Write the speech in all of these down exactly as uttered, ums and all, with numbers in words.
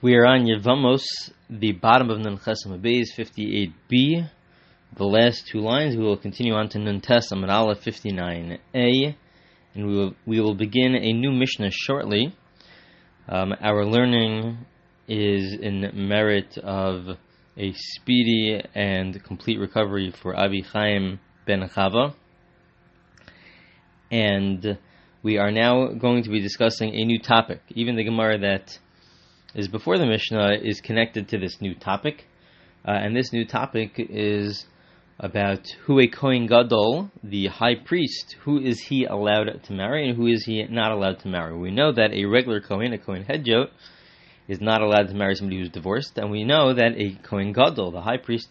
We are on Yevamos, the bottom of Nunchesa Mabei, fifty-eight b. The last two lines. We will continue on to Nuntesa Manala, fifty-nine a. And we will, we will begin a new Mishnah shortly. Um, our learning is in merit of a speedy and complete recovery for Abi Chaim ben Chava. And we are now going to be discussing a new topic. Even the Gemara that is before the Mishnah is connected to this new topic. Uh, and this new topic is about who a Kohen Gadol, the high priest, who is he allowed to marry and who is he not allowed to marry. We know that a regular Kohen, a Kohen Hedjot, is not allowed to marry somebody who's divorced. And we know that a Kohen Gadol, the high priest,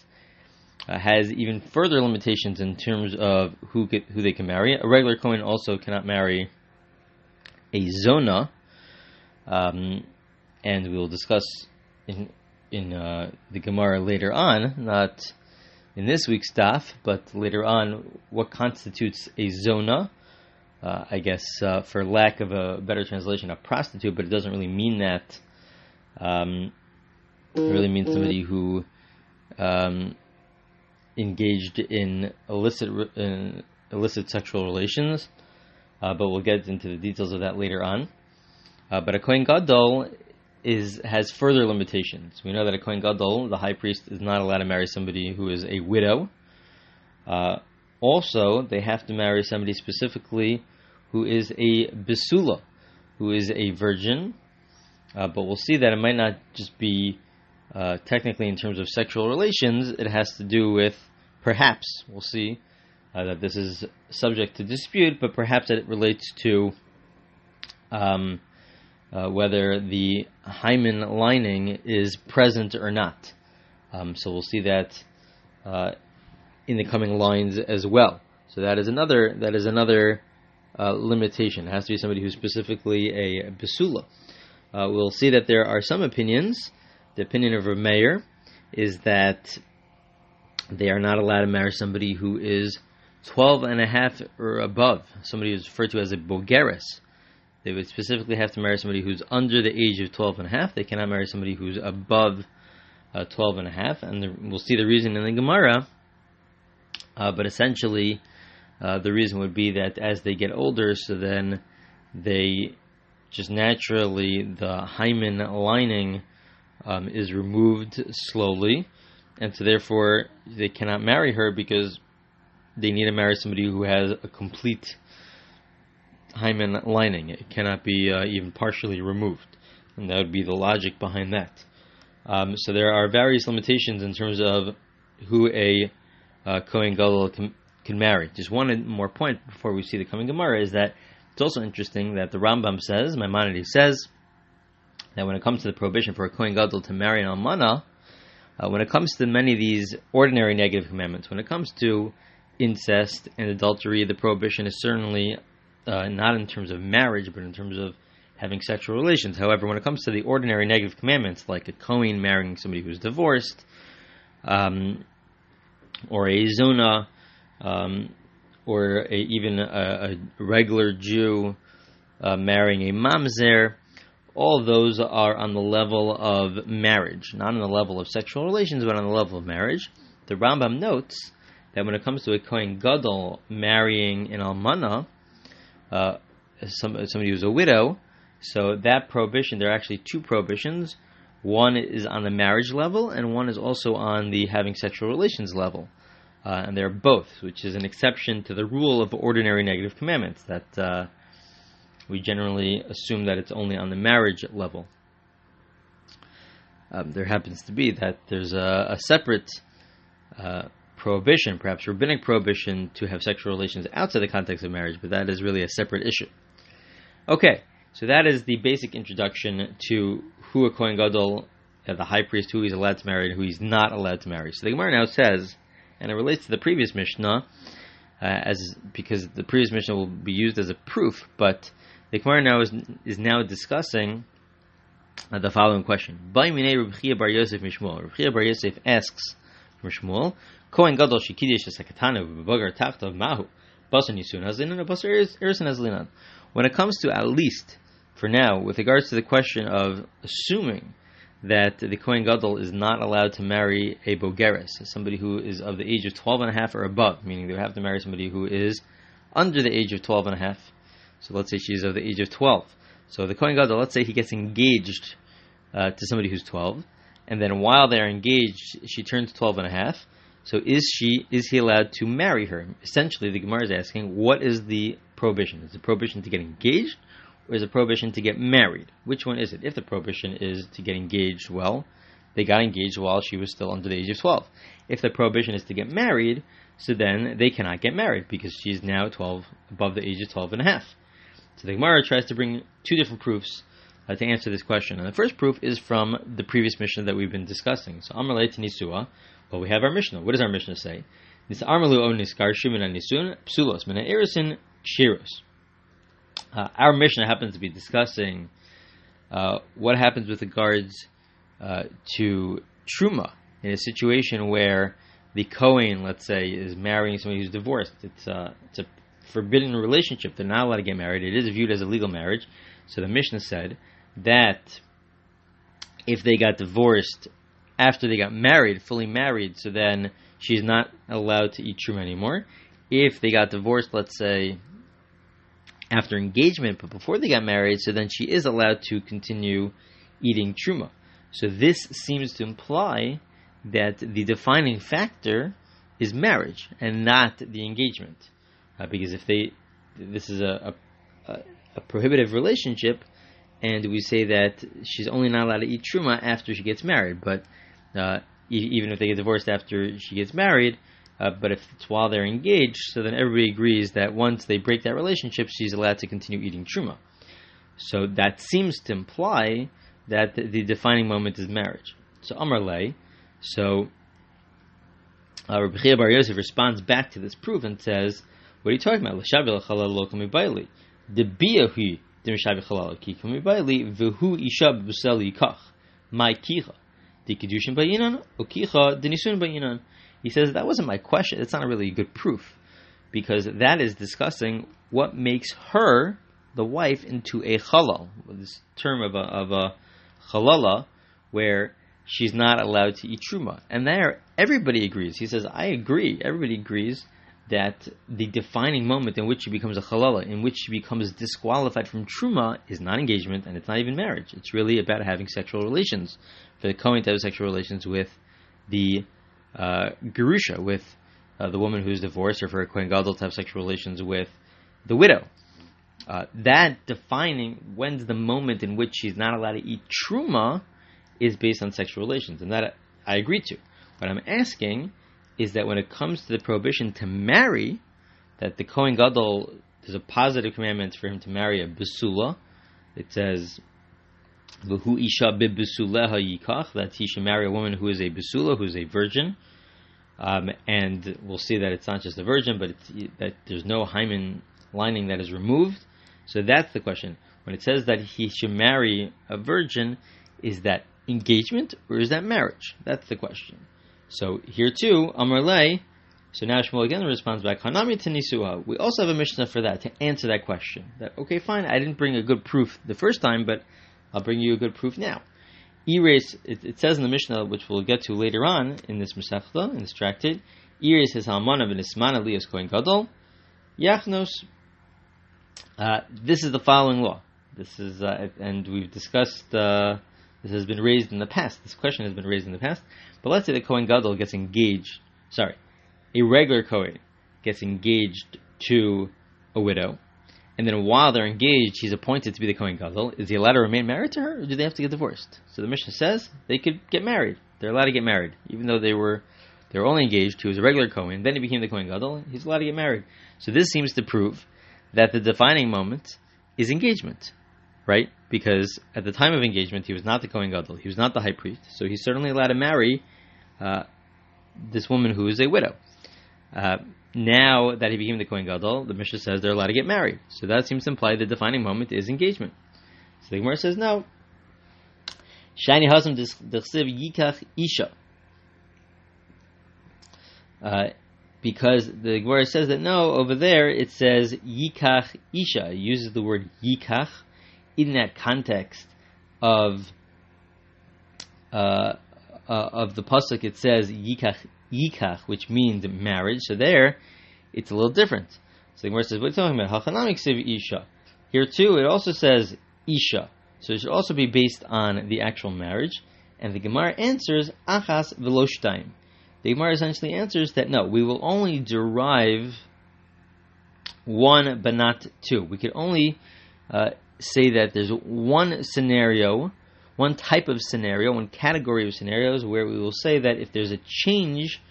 uh, has even further limitations in terms of who get, who they can marry. A regular Kohen also cannot marry a Zona, um, and we will discuss in in uh, the Gemara later on, not in this week's daf, but later on, what constitutes a Zona. Uh, I guess, uh, for lack of a better translation, a prostitute, but it doesn't really mean that. Um, it really means somebody who um, engaged in illicit re- in illicit sexual relations, uh, but we'll get into the details of that later on. Uh, but a Kohen Gadol is has further limitations. We know that a Kohen Gadol, the high priest, is not allowed to marry somebody who is a widow. Uh, also, they have to marry somebody specifically who is a besula, who is a virgin. Uh, but we'll see that it might not just be uh, technically in terms of sexual relations. It has to do with, perhaps, we'll see uh, that this is subject to dispute, but perhaps it relates to um, uh, whether the hymen lining is present or not. Um, so we'll see that uh, in the coming lines as well. So that is another that is another uh, limitation. It has to be somebody who's specifically a besula. Uh, we'll see that there are some opinions. The opinion of Rav Meir is that they are not allowed to marry somebody who is twelve and a half or above, somebody who's referred to as a bogeres. They would specifically have to marry somebody who's under the age of twelve and a half. They cannot marry somebody who's above uh, twelve and a half. And the, we'll see the reason in the Gemara. Uh, but essentially, uh, the reason would be that as they get older, so then they... just naturally, the hymen lining um, is removed slowly, and so therefore they cannot marry her because they need to marry somebody who has a complete hymen lining. It cannot be uh, even partially removed, and that would be the logic behind that. Um, so there are various limitations in terms of who a uh, Kohen Gadol can, can marry. Just one more point before we see the coming Gemara is that it's also interesting that the Rambam says, Maimonides says, that when it comes to the prohibition for a Kohen Gadol to marry an Almana, uh, when it comes to many of these ordinary negative commandments, when it comes to incest and adultery, the prohibition is certainly uh, not in terms of marriage, but in terms of having sexual relations. However, when it comes to the ordinary negative commandments, like a Kohen marrying somebody who's divorced, um, or a Zona, um, or a, even a, a regular Jew uh, marrying a Mamzer, all those are on the level of marriage, not on the level of sexual relations, but on the level of marriage. The Rambam notes that when it comes to a Kohen Gadol marrying an Almana, uh, some, somebody who's a widow, so that prohibition, there are actually two prohibitions. One is on the marriage level, and one is also on the having sexual relations level. Uh, and they're both, which is an exception to the rule of ordinary negative commandments, that uh, we generally assume that it's only on the marriage level. Um, there happens to be that there's a, a separate uh, prohibition, perhaps rabbinic prohibition, to have sexual relations outside the context of marriage, but that is really a separate issue. Okay, so that is the basic introduction to who a Kohen Gadol, uh, the high priest, who he's allowed to marry and who he's not allowed to marry. So the Gemara now says... and it relates to the previous Mishnah, uh, as because the previous Mishnah will be used as a proof, but the Gemara now is, is now discussing uh, the following question. By minei Rav Chiya bar Yosef Mishmul. Rav Chiya bar Yosef asks Mishmul, Kohen Gadol shekidish esakatanu b'bogar tachtav mahu basan yisun hazlinan basan erisin hazlinan. When it comes to, at least for now, with regards to the question of assuming that the Kohen Gadol is not allowed to marry a bogeres, somebody who is of the age of twelve and a half or above, meaning they would have to marry somebody who is under the age of twelve and a half. So let's say she is of the age of twelve. So the Kohen Gadol, let's say he gets engaged uh, to somebody who's twelve, and then while they're engaged, she turns twelve and a half. So is she, is he allowed to marry her? Essentially, the Gemara is asking, what is the prohibition? Is the prohibition to get engaged, or is the prohibition to get married? Which one is it? If the prohibition is to get engaged, well, they got engaged while she was still under the age of twelve. If the prohibition is to get married, so then they cannot get married, because she's now twelve, above the age of twelve and a half. So the Gemara tries to bring two different proofs uh, to answer this question. And the first proof is from the previous Mishnah that we've been discussing. So Amar Lei to Nisua. Well, we have our Mishnah. What does our Mishnah say? Uh, our Mishnah happens to be discussing uh, what happens with regards uh, to Truma in a situation where the Kohen, let's say, is marrying somebody who's divorced. It's, uh, it's a forbidden relationship. They're not allowed to get married. It is viewed as a legal marriage. So the Mishnah said that if they got divorced after they got married, fully married, so then she's not allowed to eat truma anymore. If they got divorced, let's say, after engagement, but before they got married, so then she is allowed to continue eating truma. So this seems to imply that the defining factor is marriage and not the engagement. Uh, because if they, this is a, a, a prohibitive relationship, and we say that she's only not allowed to eat truma after she gets married, but Uh, e- even if they get divorced after she gets married, uh, but if it's while they're engaged, so then everybody agrees that once they break that relationship, she's allowed to continue eating truma. So that seems to imply that the, the defining moment is marriage. So Amar Lei, so uh, Rav Chiya bar Yosef responds back to this proof and says, what are you talking about? He says, that wasn't my question. It's not really a good proof, because that is discussing what makes her, the wife, into a chalal, this term of a, of a chalala, where she's not allowed to eat truma. And there, everybody agrees. He says, I agree. Everybody agrees that the defining moment in which she becomes a chalala, in which she becomes disqualified from truma, is not engagement, and it's not even marriage. It's really about having sexual relations, for the Kohen to have sexual relations with the uh, Gerusha, with uh, the woman who's divorced, or for a Kohen Gadol to have sexual relations with the widow. Uh, that defining when's the moment in which she's not allowed to eat truma is based on sexual relations, and that I agree to. What I'm asking is that when it comes to the prohibition to marry, that the Kohen Gadol, there's a positive commandment for him to marry a besula. It says, V'hu isha b'besuleha yikach, that he should marry a woman who is a besula, who is a virgin. Um, and we'll see that it's not just a virgin, but it's, that there's no hymen lining that is removed. So that's the question. When it says that he should marry a virgin, is that engagement or is that marriage? That's the question. So here too, Amar Lei, so now Shmuel again responds back, Hanami to Nisua. We also have a Mishnah for that, to answer that question. That, okay, fine, I didn't bring a good proof the first time, but I'll bring you a good proof now. Eres, it, it says in the Mishnah, which we'll get to later on in this Mesechta, in this tractate, Eres is Almana v'nismana lias Kohen Gadol, Yachnos. Uh, this is the following law. This is, uh, and we've discussed, uh, this has been raised in the past. This question has been raised in the past. But let's say the Kohen Gadol gets engaged, sorry, a regular Kohen gets engaged to a widow, and then while they're engaged, he's appointed to be the Kohen Gadol. Is he allowed to remain married to her, or do they have to get divorced? So the Mishnah says they could get married. They're allowed to get married, even though they were they were only engaged. He was a regular Kohen, then he became the Kohen Gadol. He's allowed to get married. So this seems to prove that the defining moment is engagement, right? Because at the time of engagement, he was not the Kohen Gadol, he was not the high priest, so he's certainly allowed to marry uh, this woman who is a widow. Uh, now that he became the Kohen Gadol, the Mishnah says they're allowed to get married. So that seems to imply the defining moment is engagement. So the Gemara says no. Shani Hasam d'chsev Yikach Isha. Because the Gemara says that no, over there it says Yikach Isha. It uses the word Yikach in that context of uh, uh, of the Pasuk, it says Yikach, Yikach, which means marriage. So there, it's a little different. So the Gemara says, what are you talking about? Hachanami Ksiv Isha. Here too, it also says Isha. So it should also be based on the actual marriage. And the Gemara answers, Achas V'lo Shtayim. The Gemara essentially answers that no, we will only derive one but not two. We could only uh, say that there's one scenario, one type of scenario, one category of scenarios where we will say that if there's a change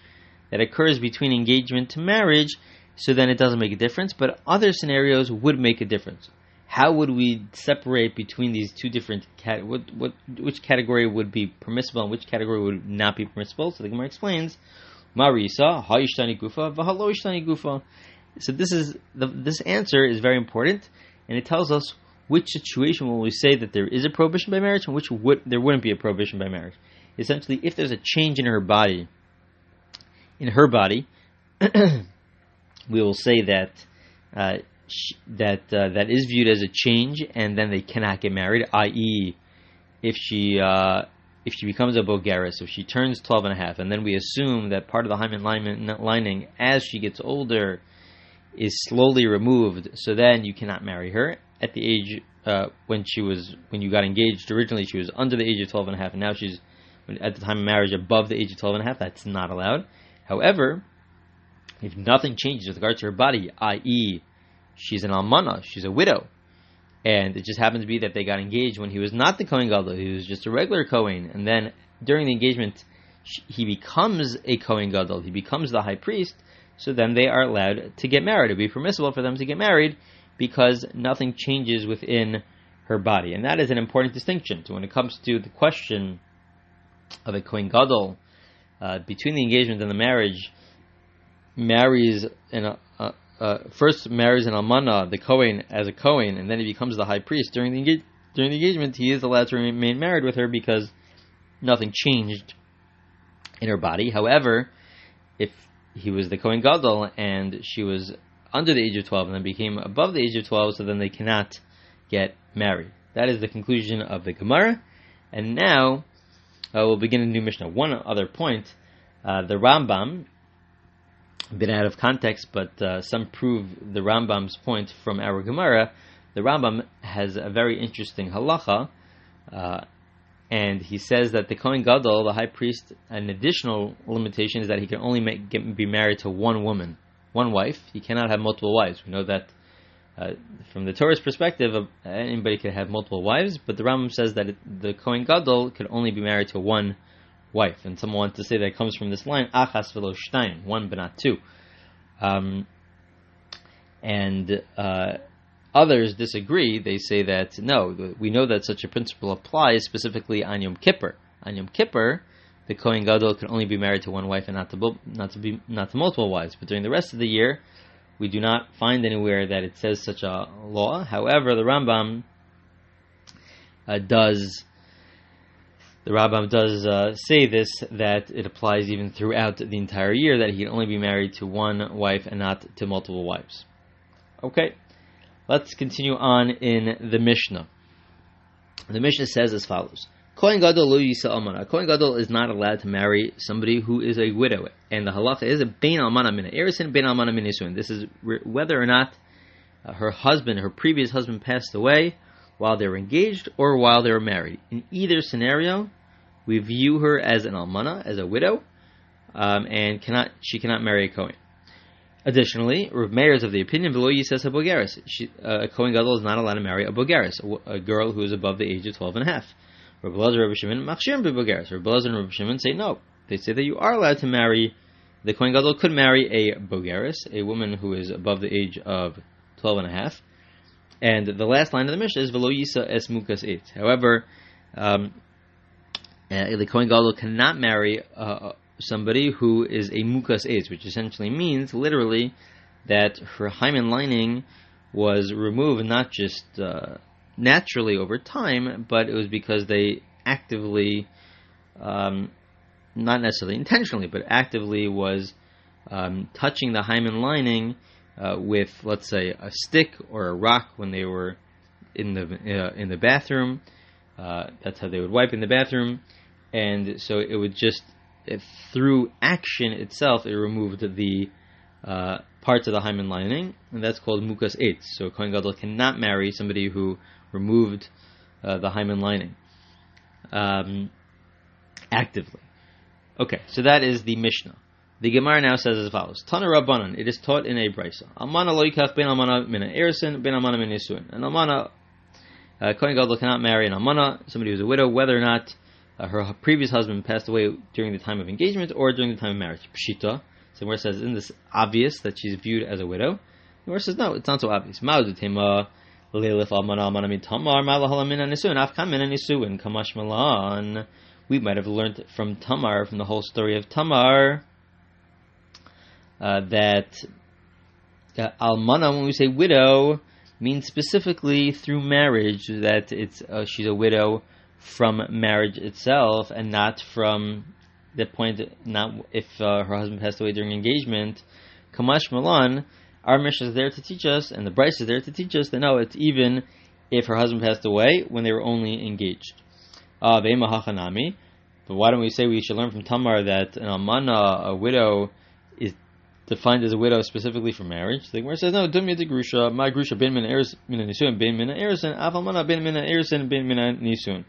that occurs between engagement to marriage, so then it doesn't make a difference, but other scenarios would make a difference. How would we separate between these two different cat? What, what, which category would be permissible and which category would not be permissible? So the Gemara explains, Marisa, ha'ishtani gufa, v'halo ishtani gufa. So this is the, this answer is very important, and it tells us which situation will we say that there is a prohibition by marriage and which would there wouldn't be a prohibition by marriage. Essentially, if there's a change in her body, in her body, we will say that. Uh, that uh, that is viewed as a change, and then they cannot get married, that is if she uh, if she becomes a bogeres, if she turns twelve and a half, and then we assume that part of the hymen lining as she gets older is slowly removed, so then you cannot marry her. At the age uh, when she was when you got engaged originally, she was under the age of twelve and a half, and now she's at the time of marriage above the age of twelve and a half. That's not allowed. However, if nothing changes with regard to her body, that is she's an almana, she's a widow, and it just happens to be that they got engaged when he was not the Kohen Gadol, he was just a regular Kohen, and then during the engagement, he becomes a Kohen Gadol, he becomes the high priest, so then they are allowed to get married. It would be permissible for them to get married because nothing changes within her body, and that is an important distinction. So when it comes to the question of a Kohen Gadol, uh, between the engagement and the marriage, marries an uh, Uh, first marries an almana, the Kohen, as a Kohen, and then he becomes the high priest. During the, engage- during the engagement, he is allowed to remain married with her because nothing changed in her body. However, if he was the Kohen Gadol and she was under the age of twelve and then became above the age of twelve, so then they cannot get married. That is the conclusion of the Gemara. And now, uh, we'll begin a new Mishnah. One other point, uh, the Rambam, been out of context, but uh, some prove the Rambam's point from our Gemara. The Rambam has a very interesting halacha, uh, and he says that the Kohen Gadol, the high priest, an additional limitation is that he can only make, get, be married to one woman, one wife. He cannot have multiple wives. We know that uh, from the Torah's perspective, uh, anybody could have multiple wives, but the Rambam says that it, the Kohen Gadol could only be married to one wife, and someone wants to say that comes from this line, achas velo shtayim, one but not two. Um, and uh, others disagree. They say that no, we know that such a principle applies specifically on Yom Kippur. On Yom Kippur, the Kohen Gadol can only be married to one wife and not to not to be not to multiple wives. But during the rest of the year, we do not find anywhere that it says such a law. However, the Rambam uh, does. The Rambam does uh, say this, that it applies even throughout the entire year, that he can only be married to one wife and not to multiple wives. Okay, let's continue on in the Mishnah. The Mishnah says as follows. Kohen Gadol lo yisa almana. Kohen Gadol is not allowed to marry somebody who is a widow. And the halacha is a bein almana mina eres bein almana mina nisuin. This is whether or not uh, her husband, her previous husband passed away while they were engaged or while they were married. In either scenario, we view her as an almana, as a widow, um, and cannot she cannot marry a Kohen. Additionally, Rav Meir is of the opinion, below he says a bogeres. Uh, a Kohen Gadol is not allowed to marry a bogeres, a, a girl who is above the age of twelve and a half. Reb Elazar, Reb Shimon, machshirim b'bogeres. Reb Elazar and Reb Shimon say no. They say that you are allowed to marry, the Kohen Gadol could marry a bogeres, a woman who is above the age of twelve and a half. And the last line of the Mishnah is, v'lo yisa es mukas et. However, um... Uh, the Kohen Gadol cannot marry uh, somebody who is a mukas eitz, which essentially means, literally, that her hymen lining was removed not just uh, naturally over time, but it was because they actively, um, not necessarily intentionally, but actively was um, touching the hymen lining uh, with, let's say, a stick or a rock when they were in the uh, in the bathroom. Uh, that's how they would wipe in the bathroom, and so it would just, it, through action itself, it removed the uh, parts of the hymen lining, and that's called mukas eitz. So Kohen Gadol cannot marry somebody who removed uh, the hymen lining um, actively. Okay, so that is the Mishnah. The Gemara now says as follows: Tana Rabbanan, it is taught in a Bryce. Almana lo yikach ben almana min eresin ben almana min nisuin. An almana, uh, Kohen Gadol cannot marry an almana, somebody who's a widow, whether or not uh, her previous husband passed away during the time of engagement or during the time of marriage. Pshita. So where it says, isn't this obvious that she's viewed as a widow? The verse says, no, it's not so obvious. Ma'udutema leilif almana almana min tamar ma'alahala min nisuin afkam min nisuin kamash malan. We might have learned from Tamar, from the whole story of Tamar. Uh, that uh, almana, when we say widow, means specifically through marriage, that it's uh, she's a widow from marriage itself, and not from the point, not if uh, her husband passed away during engagement. Kamash Malan, our Mishnah is there to teach us, and the Bryce is there to teach us that no, it's even if her husband passed away when they were only engaged. Uh, but why don't we say we should learn from Tamar that an almana, a widow, is defined as a widow specifically for marriage? The Gemara says, no, dumya de Grusha, my Grusha bin mina eris mina nisun, bin mina erisin, afalmana bin mina erisin, bin mina nisun.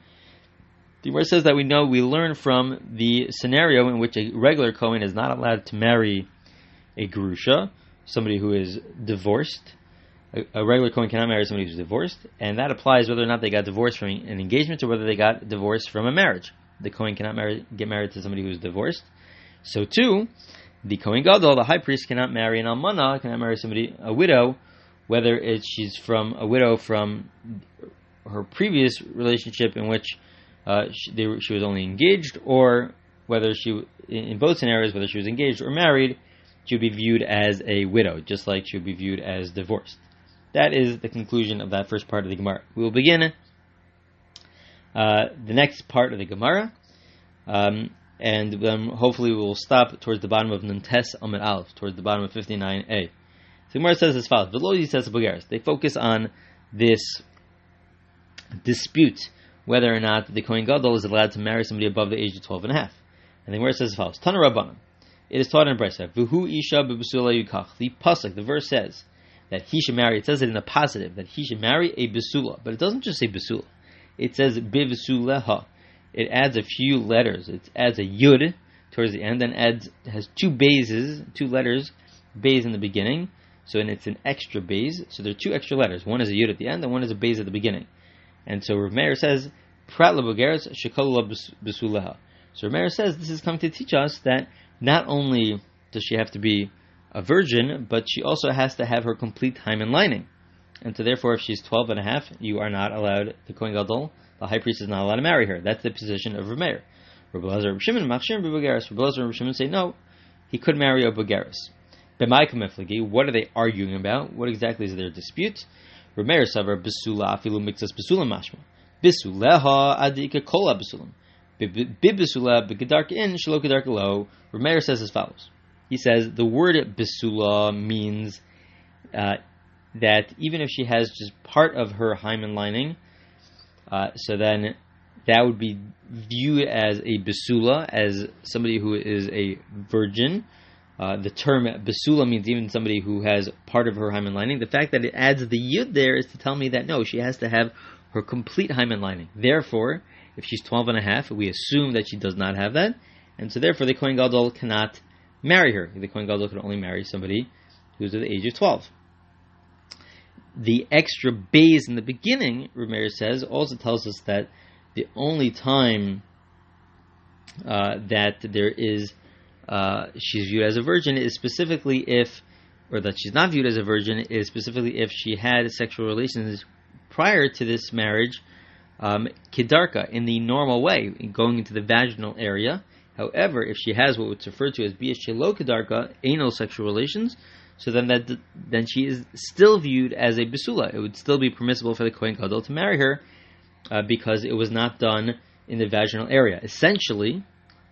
The Gemara says that we know, we learn from the scenario in which a regular Kohen is not allowed to marry a Grusha, somebody who is divorced. A, a regular Kohen cannot marry somebody who's divorced, and that applies whether or not they got divorced from an engagement or whether they got divorced from a marriage. The Kohen cannot marry, get married to somebody who's divorced. So too, the Kohen Gadol, the high priest, cannot marry an almana, cannot marry somebody, a widow, whether it's she's from a widow from her previous relationship in which uh, she, they, she was only engaged, or whether she, in both scenarios, whether she was engaged or married, she would be viewed as a widow, just like she would be viewed as divorced. That is the conclusion of that first part of the Gemara. We will begin uh, the next part of the Gemara. Um, And then hopefully we will stop towards the bottom of Nuntesa Amud Aleph, towards the bottom of fifty-nine a. So Gemara says as follows: Velodi says bogeres. They focus on this dispute whether or not the Kohen Gadol is allowed to marry somebody above the age of twelve and a half. And the Gemara says as follows: Tana Rabbanan. It is taught in Brysa. V'hu isha bebesula yikach. The pasuk, the verse says that he should marry. It says it in the positive that he should marry a besula, but it doesn't just say besula. It says bevsuleha. It adds a few letters. It adds a yud towards the end, and adds has two bases, two letters, bays in the beginning. So and it's an extra bays. So there are two extra letters. One is a yud at the end, and one is a bays at the beginning. And so Rav Meir says, "Prat labogeres shekol labesuleha." So Rav Meir says this is coming to teach us that not only does she have to be a virgin, but she also has to have her complete hymen lining. And so therefore, if she's twelve and a half, you are not allowed, the Kohen Gadol, the high priest, is not allowed to marry her. That's the position of Rav Meir. Reb Elazar, Reb Shimon, Machshim, bogeres. Reb Elazar and Reb Shimon say no, he could marry a bogeres. B'mai kameflegi, what are they arguing about? What exactly is their dispute? Rav Meir savar besula afilu mixas besula mashma besuleha adika kola besulam bibesula b'gedark in shelo gedark lo. Rav Meir says as follows. He says the word besula means uh, that even if she has just part of her hymen lining. Uh, so then that would be viewed as a besula, as somebody who is a virgin. Uh, the term besula means even somebody who has part of her hymen lining. The fact that it adds the yud there is to tell me that no, she has to have her complete hymen lining. Therefore, if she's twelve and a half, we assume that she does not have that. And so therefore the Kohen Gadol cannot marry her. The Kohen Gadol can only marry somebody who's at the age of twelve. The extra bays in the beginning, Rameir says, also tells us that the only time uh, that there is uh, she's viewed as a virgin is specifically if, or that she's not viewed as a virgin is specifically if she had sexual relations prior to this marriage, um, kidarka, in the normal way, going into the vaginal area. However, if she has what what's referred to as b'shelo kidarka, anal sexual relations, so then that then she is still viewed as a besula. It would still be permissible for the Kohen Gadol to marry her uh, because it was not done in the vaginal area. Essentially,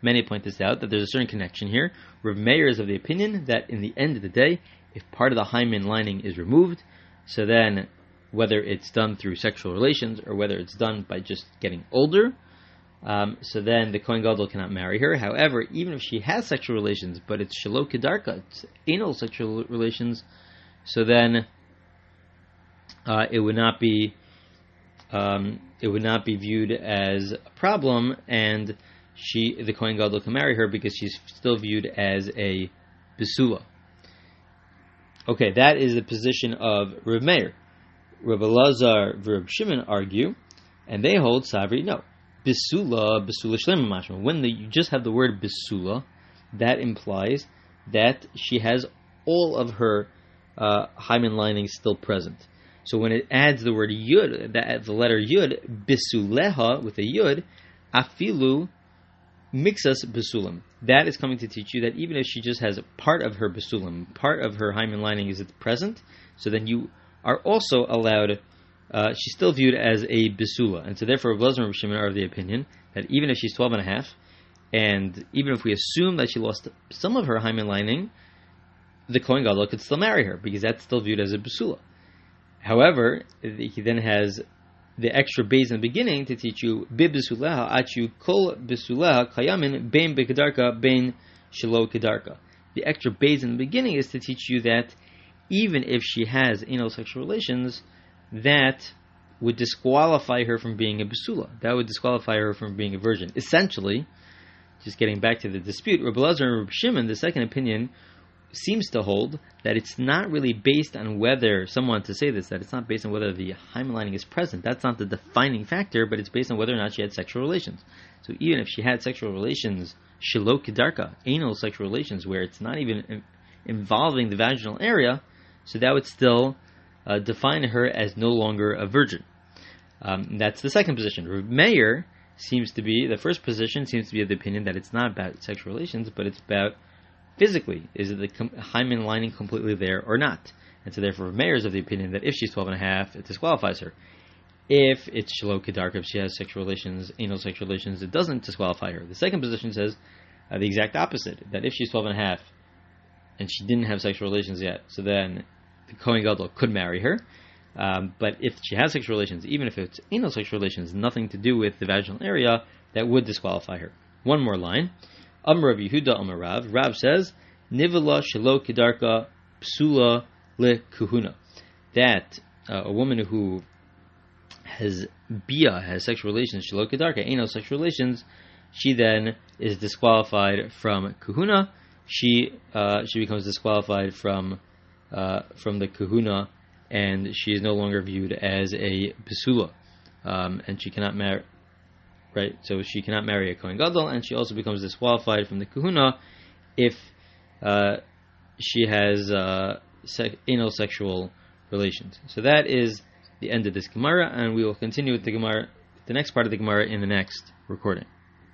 many point this out, that there's a certain connection here. Rav Meir is of the opinion that in the end of the day, if part of the hymen lining is removed, so then whether it's done through sexual relations or whether it's done by just getting older, Um, so then the Kohen Gadol cannot marry her. However, even if she has sexual relations, but it's shelo kedarka, it's anal sexual relations, so then uh, it would not be um, it would not be viewed as a problem, and she the Kohen Gadol can marry her because she's still viewed as a besula. Okay, that is the position of Rav Meir. Reb Elazar, Reb Shimon argue, and they hold Savri no. Besula, besula shlema mashma. When the, you just have the word besula, that implies that she has all of her uh, hymen linings still present. So when it adds the word yud, that the letter yud, bisuleha with a yud, afilu mixas besulam. That is coming to teach you that even if she just has a part of her besulam, part of her hymen lining is present, so then you are also allowed. Uh, she's still viewed as a besula, and so therefore Reb Elazar and Reb Shimon are of the opinion that even if she's twelve and a half, and even if we assume that she lost some of her hymen lining, the Kohen Gadol could still marry her because that's still viewed as a besula. However, he then has the extra base in the beginning to teach you bibesulah achu kol besulah kayamin bein bekedarka bein shelo kedarka. The extra base in the beginning is to teach you that even if she has anal sexual relations, that would disqualify her from being a besula. That would disqualify her from being a virgin. Essentially, just getting back to the dispute, Reb Elazar and Reb Shimon, the second opinion, seems to hold that it's not really based on whether, someone to say this, that it's not based on whether the hymen lining is present. That's not the defining factor, but it's based on whether or not she had sexual relations. So even if she had sexual relations, shelo kedarka, anal sexual relations, where it's not even involving the vaginal area, so that would still Uh, define her as no longer a virgin. Um, that's the second position. Reb Meir seems to be, the first position seems to be of the opinion that it's not about sexual relations, but it's about physically. Is it the com- hymen lining completely there or not? And so therefore Reb Meir is of the opinion that if she's twelve and a half, it disqualifies her. If it's shelo kedarka, if she has sexual relations, anal sexual relations, it doesn't disqualify her. The second position says uh, the exact opposite, that if she's twelve and a half and she didn't have sexual relations yet, so then the Kohen Gadol could marry her, um, but if she has sexual relations, even if it's anal sexual relations, nothing to do with the vaginal area, that would disqualify her. One more line. Amar Rav Yehuda Amar Rav. Rav says, Nivela shelo kedarka psula le kahuna. That uh, a woman who has bia, has sexual relations, shelo kedarka, anal sexual relations, she then is disqualified from kahuna. She, uh, she becomes disqualified from Uh, from the kahuna, and she is no longer viewed as a besula, um, and she cannot marry. Right, so she cannot marry a Kohen Gadol, and she also becomes disqualified from the kahuna if uh, she has uh, sec- anal sexual relations. So that is the end of this Gemara, and we will continue with the Gemara, the next part of the Gemara, in the next recording.